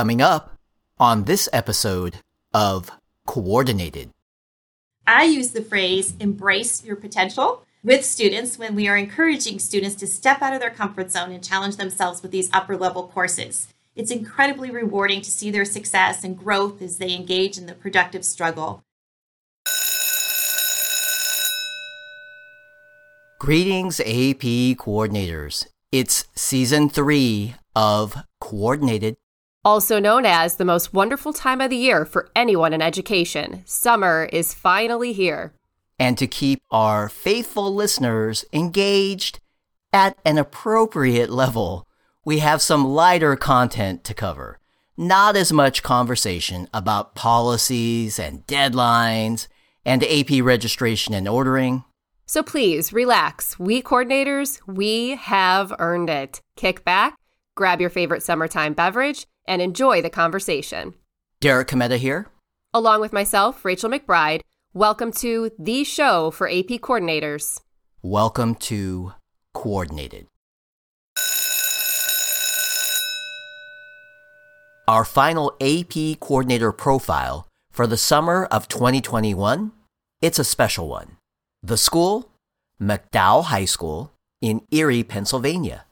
Coming up on this episode of Coordinated. I use the phrase embrace your potential with students when we are encouraging students to step out of their comfort zone and challenge themselves with these upper level courses. It's incredibly rewarding to see their success and growth as they engage in the productive struggle. Greetings, APE coordinators. It's Season 3 of Coordinated, also known as the most wonderful time of the year for anyone in education. Summer is finally here. And to keep our faithful listeners engaged at an appropriate level, we have some lighter content to cover. Not as much conversation about policies and deadlines and AP registration and ordering. So please, relax. We coordinators, we have earned it. Kick back, grab your favorite summertime beverage, and enjoy the conversation. Derek Kometa here. Along with myself, Rachel McBride. Welcome to the show for AP coordinators. Welcome to Coordinated. Our final AP coordinator profile for the summer of 2021, it's a special one. The school, McDowell High School in Erie, Pennsylvania.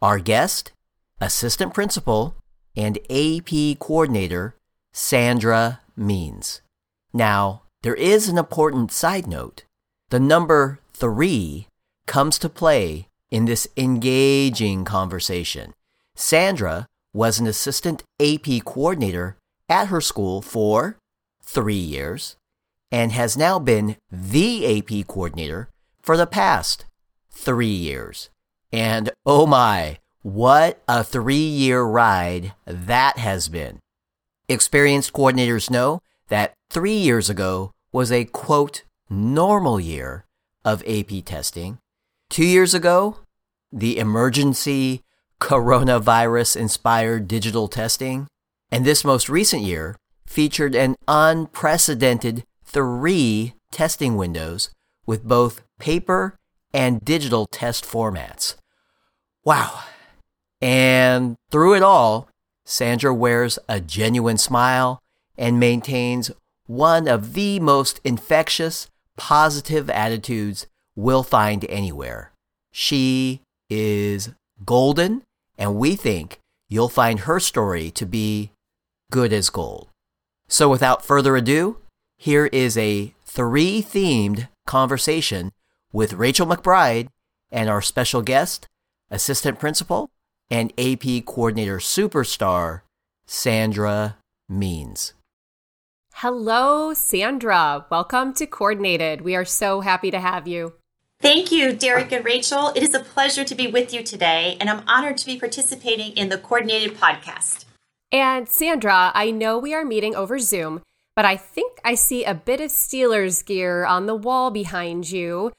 Our guest, assistant principal and AP coordinator, Sandra Means. Now, there is an important side note. The number 3 comes to play in this engaging conversation. Sandra was an assistant AP coordinator at her school for 3 years, and has now been the AP coordinator for the past 3 years. And oh my, what a 3-year ride that has been. Experienced coordinators know that 3 years ago was a, quote, normal year of AP testing. 2 years ago, the emergency coronavirus-inspired digital testing. And this most recent year featured an unprecedented 3 testing windows with both paper and digital test formats. Wow. And through it all, Sandra wears a genuine smile and maintains one of the most infectious, positive attitudes we'll find anywhere. She is golden, and we think you'll find her story to be good as gold. So without further ado, here is a 3-themed conversation with Rachel McBride and our special guest, assistant principal, and AP coordinator superstar, Sandra Means. Hello, Sandra. Welcome to Coordinated. We are so happy to have you. Thank you, Derek and Rachel. It is a pleasure to be with you today, and I'm honored to be participating in the Coordinated podcast. And Sandra, I know we are meeting over Zoom, but I think I see a bit of Steelers gear on the wall behind you.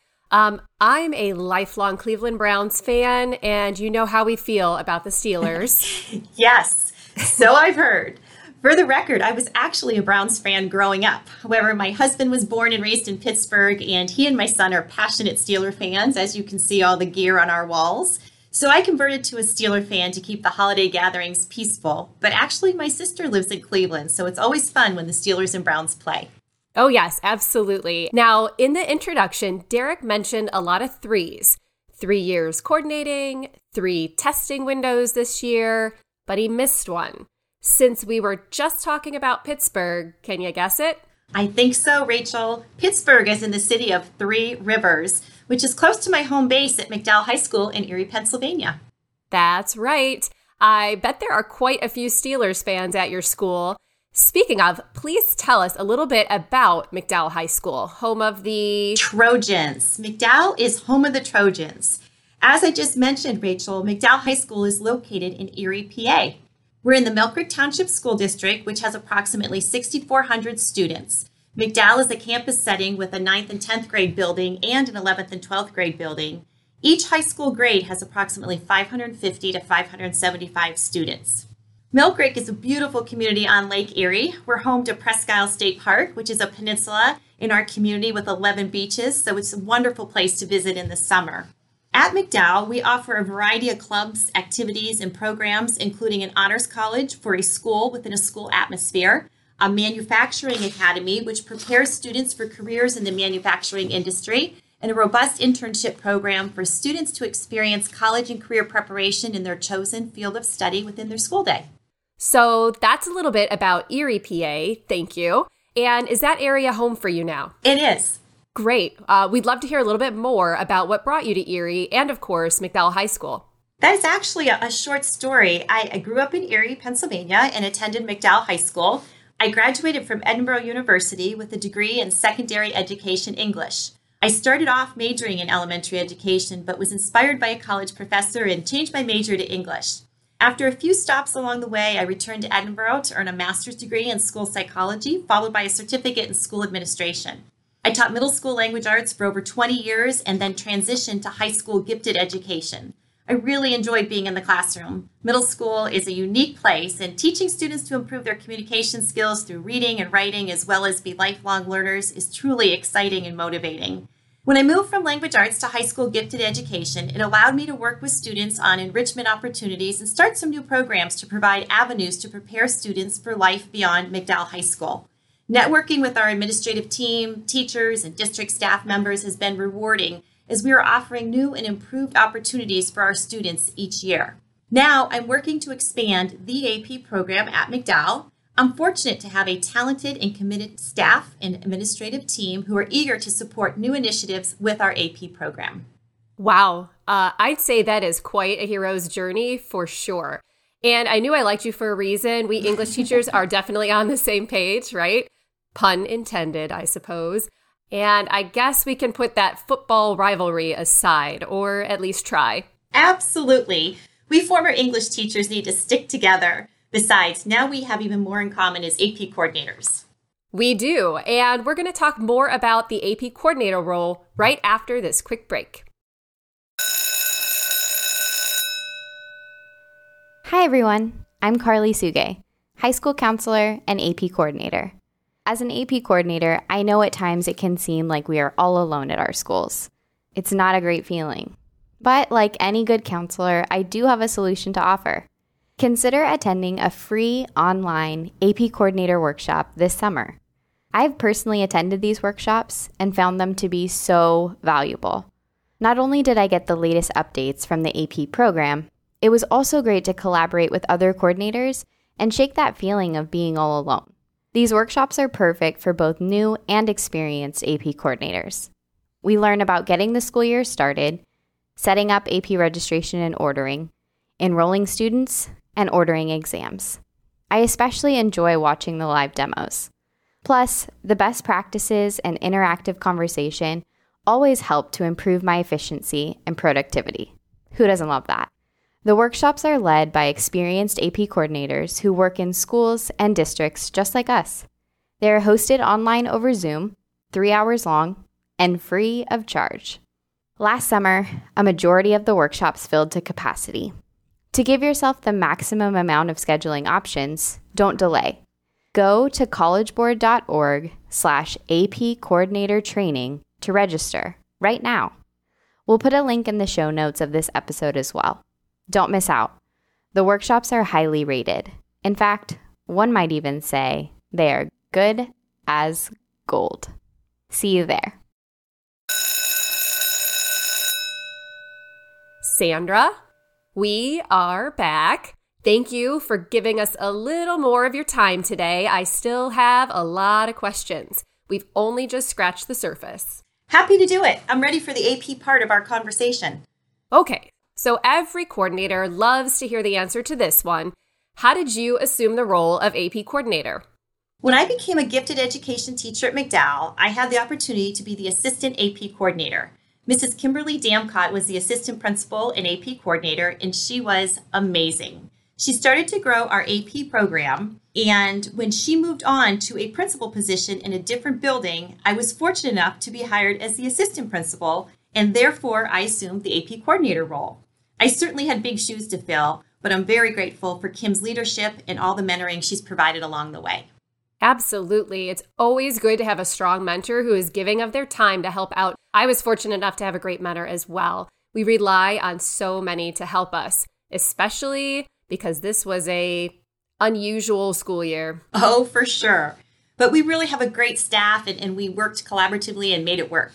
I'm a lifelong Cleveland Browns fan, and you know how we feel about the Steelers. Yes, so I've heard. For the record, I was actually a Browns fan growing up. However, my husband was born and raised in Pittsburgh, and he and my son are passionate Steeler fans, as you can see all the gear on our walls. So I converted to a Steeler fan to keep the holiday gatherings peaceful. But actually, my sister lives in Cleveland, so it's always fun when the Steelers and Browns play. Oh, yes, absolutely. Now, in the introduction, Derek mentioned a lot of 3s. 3 years coordinating, 3 testing windows this year, but he missed one. Since we were just talking about Pittsburgh, can you guess it? I think so, Rachel. Pittsburgh is in the city of Three Rivers, which is close to my home base at McDowell High School in Erie, Pennsylvania. That's right. I bet there are quite a few Steelers fans at your school. Speaking of, please tell us a little bit about McDowell High School, home of the Trojans. McDowell is home of the Trojans. As I just mentioned, Rachel, McDowell High School is located in Erie, PA. We're in the Millcreek Township School District, which has approximately 6,400 students. McDowell is a campus setting with a 9th and 10th grade building and an 11th and 12th grade building. Each high school grade has approximately 550 to 575 students. Millcreek is a beautiful community on Lake Erie. We're home to Presque Isle State Park, which is a peninsula in our community with 11 beaches, so it's a wonderful place to visit in the summer. At McDowell, we offer a variety of clubs, activities, and programs, including an honors college for a school within a school atmosphere, a manufacturing academy, which prepares students for careers in the manufacturing industry, and a robust internship program for students to experience college and career preparation in their chosen field of study within their school day. So that's a little bit about Erie, PA. Thank you. And is that area home for you now? It is. Great. We'd love to hear a little bit more about what brought you to Erie and, of course, McDowell High School. That is actually a short story. I grew up in Erie, Pennsylvania, and attended McDowell High School. I graduated from Edinburgh University with a degree in secondary education English. I started off majoring in elementary education, but was inspired by a college professor and changed my major to English. After a few stops along the way, I returned to Edinburgh to earn a master's degree in school psychology, followed by a certificate in school administration. I taught middle school language arts for over 20 years and then transitioned to high school gifted education. I really enjoyed being in the classroom. Middle school is a unique place, and teaching students to improve their communication skills through reading and writing, as well as be lifelong learners, is truly exciting and motivating. When I moved from language arts to high school gifted education, it allowed me to work with students on enrichment opportunities and start some new programs to provide avenues to prepare students for life beyond McDowell High School. Networking with our administrative team, teachers, and district staff members has been rewarding as we are offering new and improved opportunities for our students each year. Now I'm working to expand the AP program at McDowell. I'm fortunate to have a talented and committed staff and administrative team who are eager to support new initiatives with our AP program. Wow. I'd say that is quite a hero's journey for sure. And I knew I liked you for a reason. We English teachers are definitely on the same page, right? Pun intended, I suppose. And I guess we can put that football rivalry aside, or at least try. Absolutely. We former English teachers need to stick together. Besides, now we have even more in common as AP coordinators. We do, and we're going to talk more about the AP coordinator role right after this quick break. Hi everyone, I'm Carly Sugay, high school counselor and AP coordinator. As an AP coordinator, I know at times it can seem like we are all alone at our schools. It's not a great feeling. But like any good counselor, I do have a solution to offer. Consider attending a free online AP coordinator workshop this summer. I've personally attended these workshops and found them to be so valuable. Not only did I get the latest updates from the AP program, it was also great to collaborate with other coordinators and shake that feeling of being all alone. These workshops are perfect for both new and experienced AP coordinators. We learn about getting the school year started, setting up AP registration and ordering, enrolling students, and ordering exams. I especially enjoy watching the live demos. Plus, the best practices and interactive conversation always help to improve my efficiency and productivity. Who doesn't love that? The workshops are led by experienced AP coordinators who work in schools and districts just like us. They are hosted online over Zoom, 3 hours long, and free of charge. Last summer, a majority of the workshops filled to capacity. To give yourself the maximum amount of scheduling options, don't delay. Go to collegeboard.org/AP coordinator training to register right now. We'll put a link in the show notes of this episode as well. Don't miss out. The workshops are highly rated. In fact, one might even say they are good as gold. See you there. Sandra? We are back. Thank you for giving us a little more of your time today. I still have a lot of questions. We've only just scratched the surface. Happy to do it. I'm ready for the AP part of our conversation. Okay, so every coordinator loves to hear the answer to this one. How did you assume the role of AP coordinator? When I became a gifted education teacher at McDowell, I had the opportunity to be the assistant AP coordinator. Mrs. Kimberly Damcott was the assistant principal and AP coordinator, and she was amazing. She started to grow our AP program, and when she moved on to a principal position in a different building, I was fortunate enough to be hired as the assistant principal, and therefore I assumed the AP coordinator role. I certainly had big shoes to fill, but I'm very grateful for Kim's leadership and all the mentoring she's provided along the way. Absolutely. It's always good to have a strong mentor who is giving of their time to help out. I was fortunate enough to have a great mentor as well. We rely on so many to help us, especially because this was an unusual school year. Oh, for sure. But we really have a great staff, and we worked collaboratively and made it work.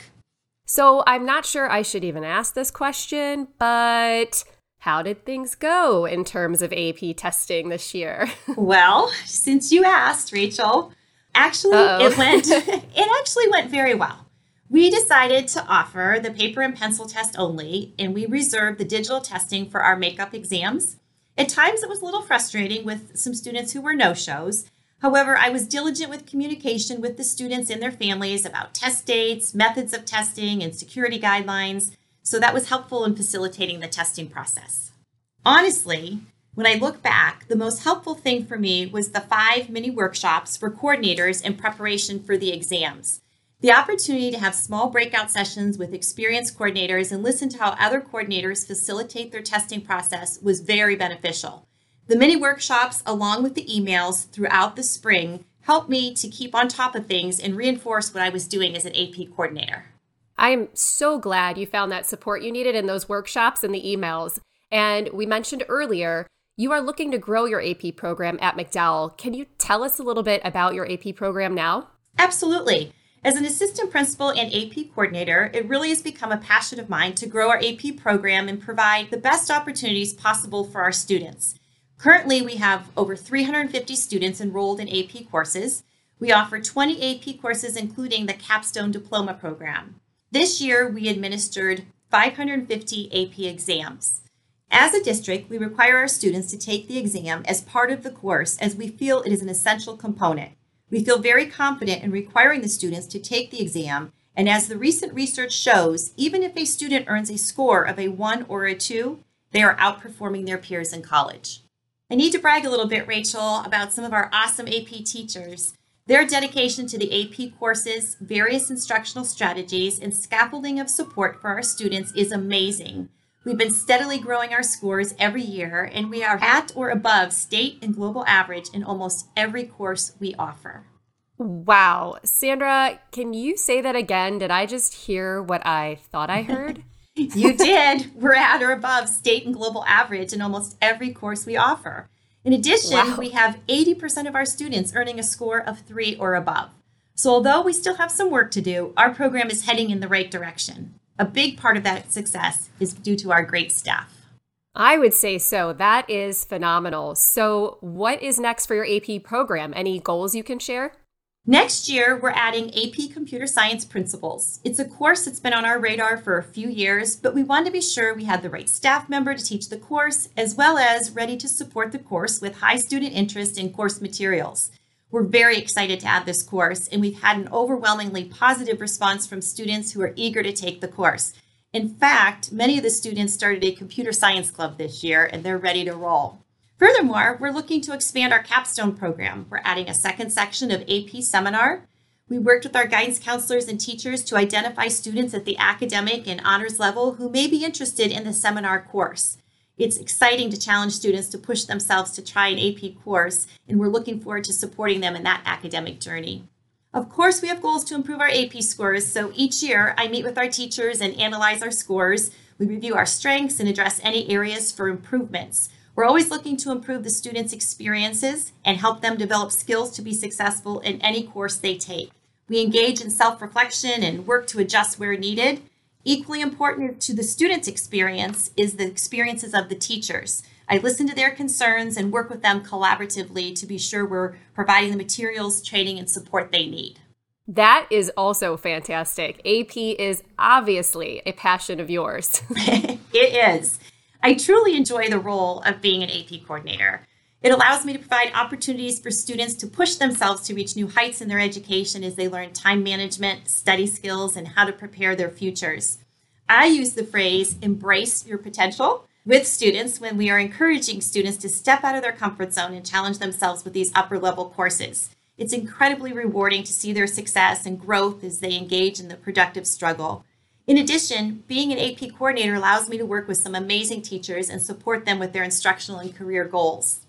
So I'm not sure I should even ask this question, but how did things go in terms of AP testing this year? Well, since you asked, Rachel, it actually went very well. We decided to offer the paper and pencil test only, and we reserved the digital testing for our makeup exams. At times, it was a little frustrating with some students who were no-shows. However, I was diligent with communication with the students and their families about test dates, methods of testing, and security guidelines, so that was helpful in facilitating the testing process. Honestly, when I look back, the most helpful thing for me was the 5 mini workshops for coordinators in preparation for the exams. The opportunity to have small breakout sessions with experienced coordinators and listen to how other coordinators facilitate their testing process was very beneficial. The mini workshops, along with the emails throughout the spring, helped me to keep on top of things and reinforce what I was doing as an AP coordinator. I'm so glad you found that support you needed in those workshops and the emails. And we mentioned earlier, you are looking to grow your AP program at McDowell. Can you tell us a little bit about your AP program now? Absolutely. As an assistant principal and AP coordinator, it really has become a passion of mine to grow our AP program and provide the best opportunities possible for our students. Currently, we have over 350 students enrolled in AP courses. We offer 20 AP courses, including the Capstone Diploma Program. This year, we administered 550 AP exams. As a district, we require our students to take the exam as part of the course, as we feel it is an essential component. We feel very confident in requiring the students to take the exam, and as the recent research shows, even if a student earns a score of a 1 or a 2, they are outperforming their peers in college. I need to brag a little bit, Rachel, about some of our awesome AP teachers. Their dedication to the AP courses, various instructional strategies, and scaffolding of support for our students is amazing. We've been steadily growing our scores every year, and we are at or above state and global average in almost every course we offer. Wow. Sandra, can you say that again? Did I just hear what I thought I heard? You did. We're at or above state and global average in almost every course we offer. In addition, we have 80% of our students earning a score of 3 or above. So although we still have some work to do, our program is heading in the right direction. A big part of that success is due to our great staff. I would say so. That is phenomenal. So what is next for your AP program? Any goals you can share? Next year, we're adding AP Computer Science Principles. It's a course that's been on our radar for a few years, but we wanted to be sure we had the right staff member to teach the course, as well as ready to support the course with high student interest in course materials. We're very excited to add this course, and we've had an overwhelmingly positive response from students who are eager to take the course. In fact, many of the students started a computer science club this year, and they're ready to roll. Furthermore, we're looking to expand our capstone program. We're adding a second section of AP seminar. We worked with our guidance counselors and teachers to identify students at the academic and honors level who may be interested in the seminar course. It's exciting to challenge students to push themselves to try an AP course, and we're looking forward to supporting them in that academic journey. Of course, we have goals to improve our AP scores, so each year I meet with our teachers and analyze our scores. We review our strengths and address any areas for improvements. We're always looking to improve the students' experiences and help them develop skills to be successful in any course they take. We engage in self-reflection and work to adjust where needed. Equally important to the students' experience is the experiences of the teachers. I listen to their concerns and work with them collaboratively to be sure we're providing the materials, training, and support they need. That is also fantastic. AP is obviously a passion of yours. It is. I truly enjoy the role of being an AP coordinator. It allows me to provide opportunities for students to push themselves to reach new heights in their education as they learn time management, study skills, and how to prepare their futures. I use the phrase, embrace your potential, with students when we are encouraging students to step out of their comfort zone and challenge themselves with these upper-level courses. It's incredibly rewarding to see their success and growth as they engage in the productive struggle. In addition, being an AP coordinator allows me to work with some amazing teachers and support them with their instructional and career goals.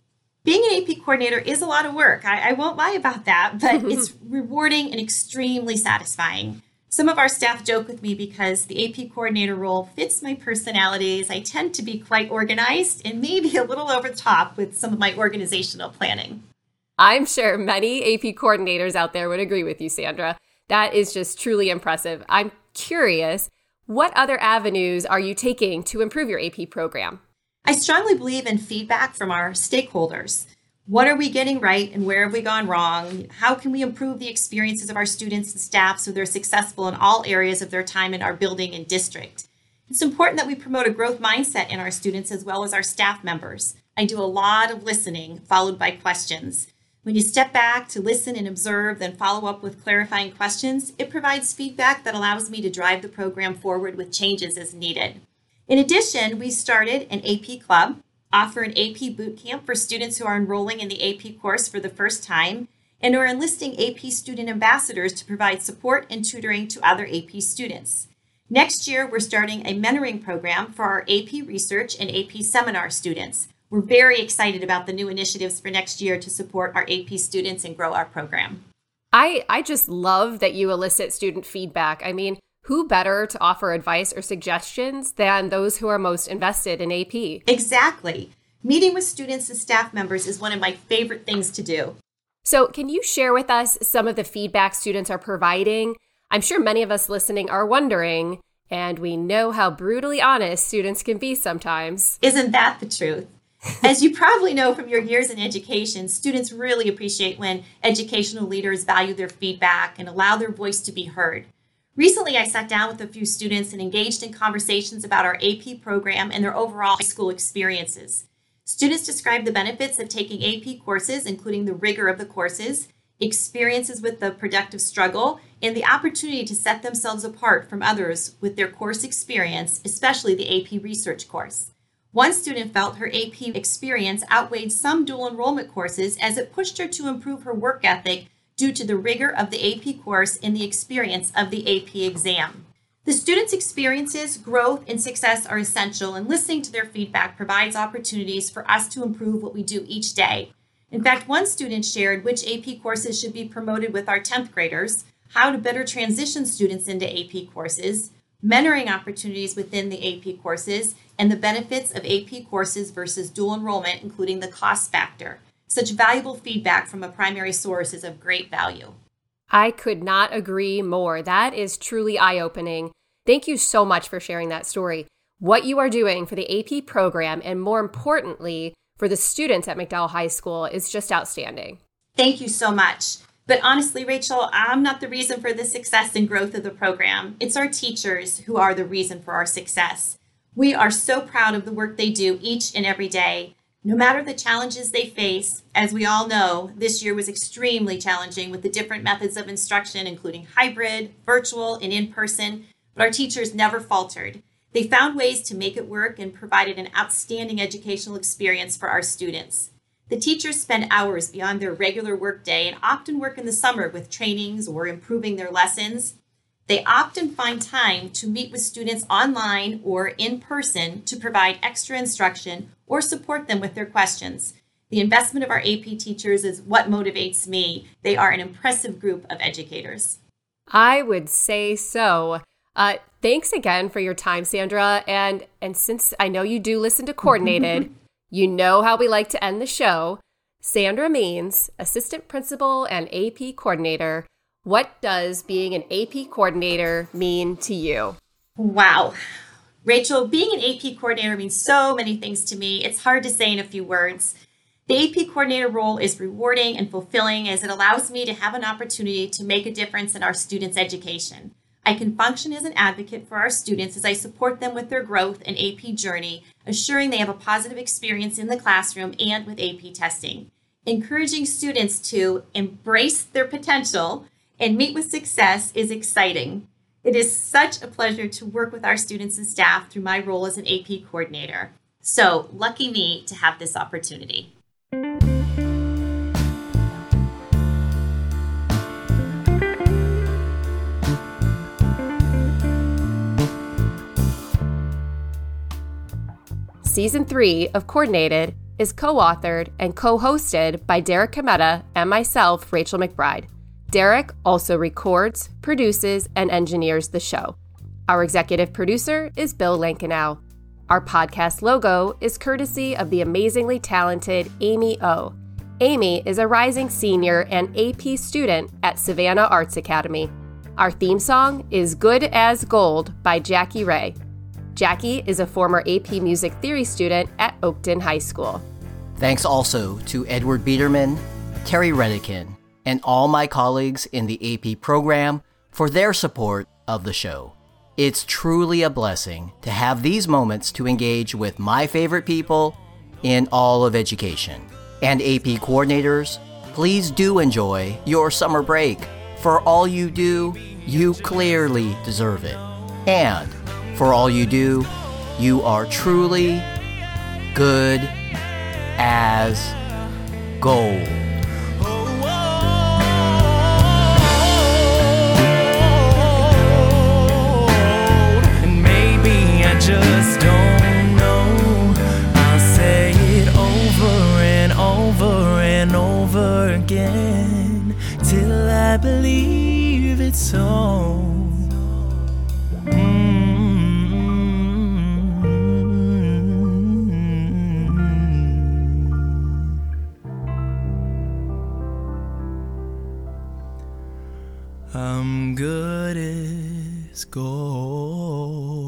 Being an AP coordinator is a lot of work. I won't lie about that, but it's rewarding and extremely satisfying. Some of our staff joke with me because the AP coordinator role fits my personality, as I tend to be quite organized and maybe a little over the top with some of my organizational planning. I'm sure many AP coordinators out there would agree with you, Sandra. That is just truly impressive. I'm curious, what other avenues are you taking to improve your AP program? I strongly believe in feedback from our stakeholders. What are we getting right and where have we gone wrong? How can we improve the experiences of our students and staff so they're successful in all areas of their time in our building and district? It's important that we promote a growth mindset in our students as well as our staff members. I do a lot of listening followed by questions. When you step back to listen and observe, then follow up with clarifying questions, it provides feedback that allows me to drive the program forward with changes as needed. In addition, we started an AP club, offer an AP boot camp for students who are enrolling in the AP course for the first time, and are enlisting AP student ambassadors to provide support and tutoring to other AP students. Next year, we're starting a mentoring program for our AP research and AP seminar students. We're very excited about the new initiatives for next year to support our AP students and grow our program. I just love that you elicit student feedback. I mean, who better to offer advice or suggestions than those who are most invested in AP? Exactly. Meeting with students and staff members is one of my favorite things to do. So can you share with us some of the feedback students are providing? I'm sure many of us listening are wondering, and we know how brutally honest students can be sometimes. Isn't that the truth? As you probably know from your years in education, students really appreciate when educational leaders value their feedback and allow their voice to be heard. Recently, I sat down with a few students and engaged in conversations about our AP program and their overall high school experiences. Students described the benefits of taking AP courses, including the rigor of the courses, experiences with the productive struggle, and the opportunity to set themselves apart from others with their course experience, especially the AP research course. One student felt her AP experience outweighed some dual enrollment courses as it pushed her to improve her work ethic due to the rigor of the AP course and the experience of the AP exam. The students' experiences, growth, and success are essential, and listening to their feedback provides opportunities for us to improve what we do each day. In fact, one student shared which AP courses should be promoted with our 10th graders, how to better transition students into AP courses, mentoring opportunities within the AP courses, and the benefits of AP courses versus dual enrollment, including the cost factor. Such valuable feedback from a primary source is of great value. I could not agree more. That is truly eye-opening. Thank you so much for sharing that story. What you are doing for the AP program, and more importantly, for the students at McDowell High School, is just outstanding. Thank you so much. But honestly, Rachel, I'm not the reason for the success and growth of the program. It's our teachers who are the reason for our success. We are so proud of the work they do each and every day. No matter the challenges they face, as we all know, this year was extremely challenging with the different methods of instruction, including hybrid, virtual, and in-person, but our teachers never faltered. They found ways to make it work and provided an outstanding educational experience for our students. The teachers spend hours beyond their regular workday and often work in the summer with trainings or improving their lessons. They often find time to meet with students online or in person to provide extra instruction or support them with their questions. The investment of our AP teachers is what motivates me. They are an impressive group of educators. I would say so. Thanks again for your time, Sandra. And since I know you do listen to Coordinated, you know how we like to end the show. Sandra Means, Assistant Principal and AP Coordinator, what does being an AP coordinator mean to you? Wow. Rachel, being an AP coordinator means so many things to me. It's hard to say in a few words. The AP coordinator role is rewarding and fulfilling as it allows me to have an opportunity to make a difference in our students' education. I can function as an advocate for our students as I support them with their growth and AP journey, assuring they have a positive experience in the classroom and with AP testing, encouraging students to embrace their potential and meet with success is exciting. It is such a pleasure to work with our students and staff through my role as an AP coordinator. So lucky me to have this opportunity. Season 3 of Coordinated is co-authored and co-hosted by Derek Kometa and myself, Rachel McBride. Derek also records, produces, and engineers the show. Our executive producer is Bill Lankenau. Our podcast logo is courtesy of the amazingly talented Amy O. Amy is a rising senior and AP student at Savannah Arts Academy. Our theme song is Good as Gold by Jackie Ray. Jackie is a former AP Music Theory student at Oakton High School. Thanks also to Edward Biederman, Terry Redican, and all my colleagues in the AP program for their support of the show. It's truly a blessing to have these moments to engage with my favorite people in all of education. And AP coordinators, please do enjoy your summer break. For all you do, you clearly deserve it. And for all you do, you are truly good as gold. And maybe I just don't know. I'll say it over and over and over again till I believe it's so. I'm good as gold.